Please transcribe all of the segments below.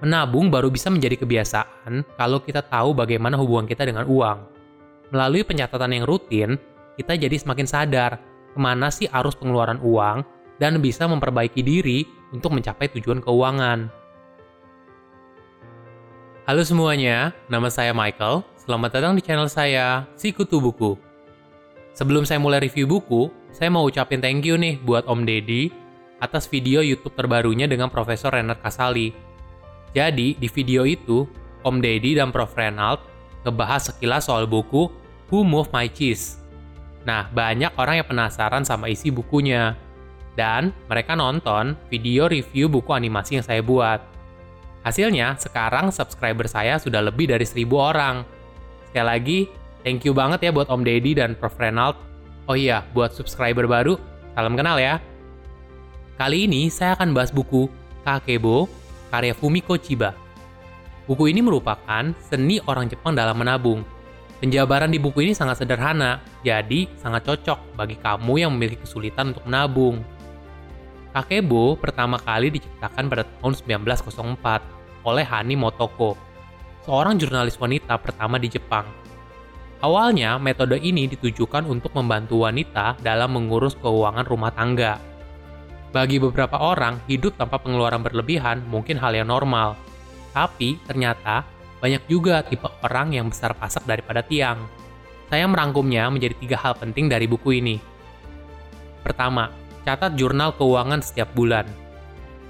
Menabung baru bisa menjadi kebiasaan kalau kita tahu bagaimana hubungan kita dengan uang. Melalui pencatatan yang rutin, kita jadi semakin sadar kemana sih arus pengeluaran uang dan bisa memperbaiki diri untuk mencapai tujuan keuangan. Halo semuanya, nama saya Michael. Selamat datang di channel saya, Si Kutu Buku. Sebelum saya mulai review buku, saya mau ucapin thank you nih buat Om Deddy atas video YouTube terbarunya dengan Profesor Renat Kasali. Jadi, di video itu, Om Deddy dan Prof. Rhenald ngebahas sekilas soal buku Who Move My Cheese. Nah, banyak orang yang penasaran sama isi bukunya. Dan mereka nonton video review buku animasi yang saya buat. Hasilnya, sekarang subscriber saya sudah lebih dari 1000 orang. Sekali lagi, thank you banget ya buat Om Deddy dan Prof. Rhenald. Oh iya, buat subscriber baru, salam kenal ya. Kali ini saya akan bahas buku Kakeibo, karya Fumiko Chiba. Buku ini merupakan seni orang Jepang dalam menabung. Penjabaran di buku ini sangat sederhana, jadi sangat cocok bagi kamu yang memiliki kesulitan untuk menabung. Kakeibo pertama kali diciptakan pada tahun 1904 oleh Hani Motoko, seorang jurnalis wanita pertama di Jepang. Awalnya, metode ini ditujukan untuk membantu wanita dalam mengurus keuangan rumah tangga. Bagi beberapa orang, hidup tanpa pengeluaran berlebihan mungkin hal yang normal. Tapi, ternyata, banyak juga tipe orang yang besar pasak daripada tiang. Saya merangkumnya menjadi 3 hal penting dari buku ini. Pertama, catat jurnal keuangan setiap bulan.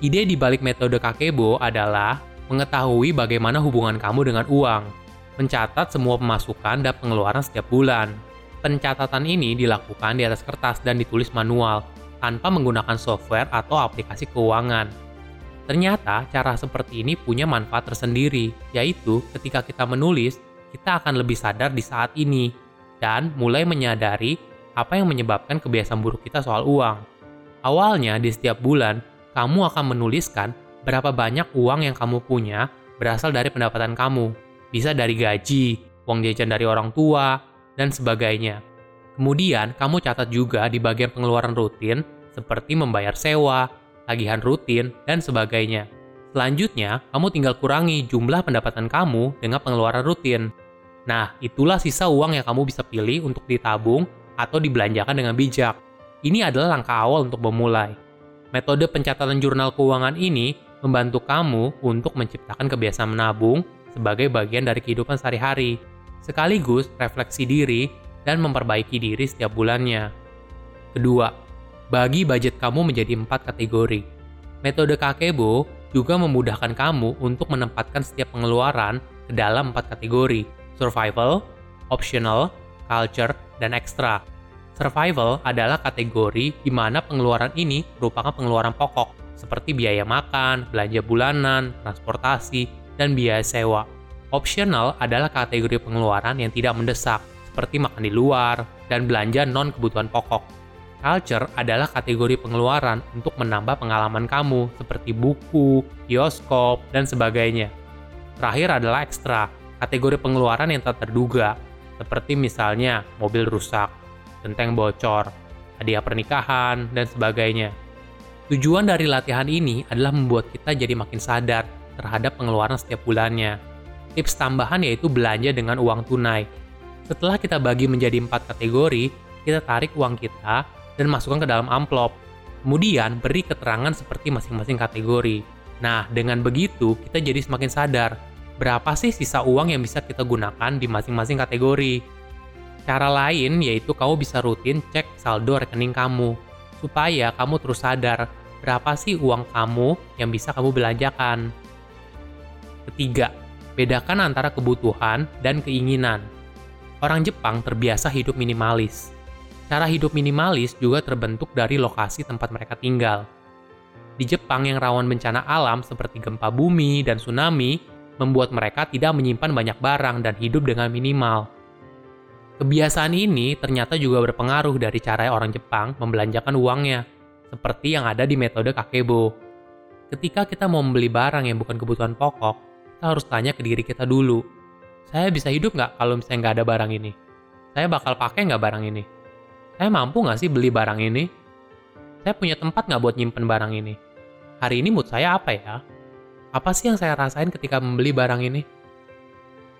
Ide di balik metode Kakeibo adalah mengetahui bagaimana hubungan kamu dengan uang. Mencatat semua pemasukan dan pengeluaran setiap bulan. Pencatatan ini dilakukan di atas kertas dan ditulis manual, tanpa menggunakan software atau aplikasi keuangan. Ternyata, cara seperti ini punya manfaat tersendiri, yaitu ketika kita menulis, kita akan lebih sadar di saat ini, dan mulai menyadari apa yang menyebabkan kebiasaan buruk kita soal uang. Awalnya, di setiap bulan, kamu akan menuliskan berapa banyak uang yang kamu punya berasal dari pendapatan kamu, bisa dari gaji, uang jajan dari orang tua, dan sebagainya. Kemudian, kamu catat juga di bagian pengeluaran rutin, seperti membayar sewa, tagihan rutin, dan sebagainya. Selanjutnya, kamu tinggal kurangi jumlah pendapatan kamu dengan pengeluaran rutin. Nah, itulah sisa uang yang kamu bisa pilih untuk ditabung atau dibelanjakan dengan bijak. Ini adalah langkah awal untuk memulai. Metode pencatatan jurnal keuangan ini membantu kamu untuk menciptakan kebiasaan menabung sebagai bagian dari kehidupan sehari-hari, sekaligus refleksi diri dan memperbaiki diri setiap bulannya. Kedua, bagi budget kamu menjadi 4 kategori. Metode Kakeibo juga memudahkan kamu untuk menempatkan setiap pengeluaran ke dalam 4 kategori, survival, optional, culture, dan extra. Survival adalah kategori di mana pengeluaran ini merupakan pengeluaran pokok, seperti biaya makan, belanja bulanan, transportasi, dan biaya sewa. Optional adalah kategori pengeluaran yang tidak mendesak, seperti makan di luar, dan belanja non-kebutuhan pokok. Culture adalah kategori pengeluaran untuk menambah pengalaman kamu, seperti buku, bioskop, dan sebagainya. Terakhir adalah extra, kategori pengeluaran yang tak terduga, seperti misalnya mobil rusak, genteng bocor, hadiah pernikahan, dan sebagainya. Tujuan dari latihan ini adalah membuat kita jadi makin sadar terhadap pengeluaran setiap bulannya. Tips tambahan yaitu belanja dengan uang tunai. Setelah kita bagi menjadi 4 kategori, kita tarik uang kita dan masukkan ke dalam amplop. Kemudian, beri keterangan seperti masing-masing kategori. Nah, dengan begitu, kita jadi semakin sadar, berapa sih sisa uang yang bisa kita gunakan di masing-masing kategori. Cara lain, yaitu kamu bisa rutin cek saldo rekening kamu, supaya kamu terus sadar, berapa sih uang kamu yang bisa kamu belanjakan. Ketiga, bedakan antara kebutuhan dan keinginan. Orang Jepang terbiasa hidup minimalis. Cara hidup minimalis juga terbentuk dari lokasi tempat mereka tinggal. Di Jepang yang rawan bencana alam seperti gempa bumi dan tsunami, membuat mereka tidak menyimpan banyak barang dan hidup dengan minimal. Kebiasaan ini ternyata juga berpengaruh dari cara orang Jepang membelanjakan uangnya, seperti yang ada di metode Kakeibo. Ketika kita mau membeli barang yang bukan kebutuhan pokok, kita harus tanya ke diri kita dulu, saya bisa hidup nggak kalau misalnya nggak ada barang ini? Saya bakal pakai nggak barang ini? Saya mampu nggak sih beli barang ini? Saya punya tempat nggak buat nyimpen barang ini? Hari ini mood saya apa ya? Apa sih yang saya rasain ketika membeli barang ini?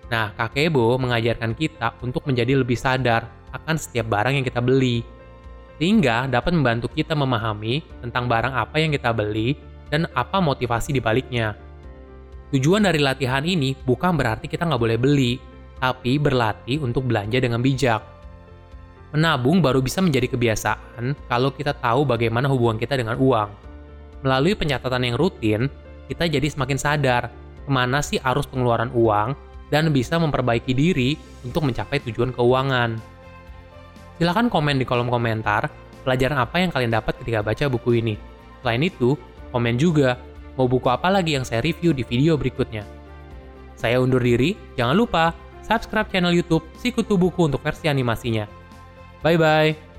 Nah, Kakeibo mengajarkan kita untuk menjadi lebih sadar akan setiap barang yang kita beli, sehingga dapat membantu kita memahami tentang barang apa yang kita beli dan apa motivasi dibaliknya. Tujuan dari latihan ini bukan berarti kita nggak boleh beli, tapi berlatih untuk belanja dengan bijak. Menabung baru bisa menjadi kebiasaan kalau kita tahu bagaimana hubungan kita dengan uang. Melalui pencatatan yang rutin, kita jadi semakin sadar kemana sih arus pengeluaran uang dan bisa memperbaiki diri untuk mencapai tujuan keuangan. Silahkan komen di kolom komentar pelajaran apa yang kalian dapat ketika baca buku ini. Selain itu, komen juga mau buku apa lagi yang saya review di video berikutnya. Saya undur diri, jangan lupa subscribe channel YouTube Si Kutu Buku untuk versi animasinya. Bye-bye!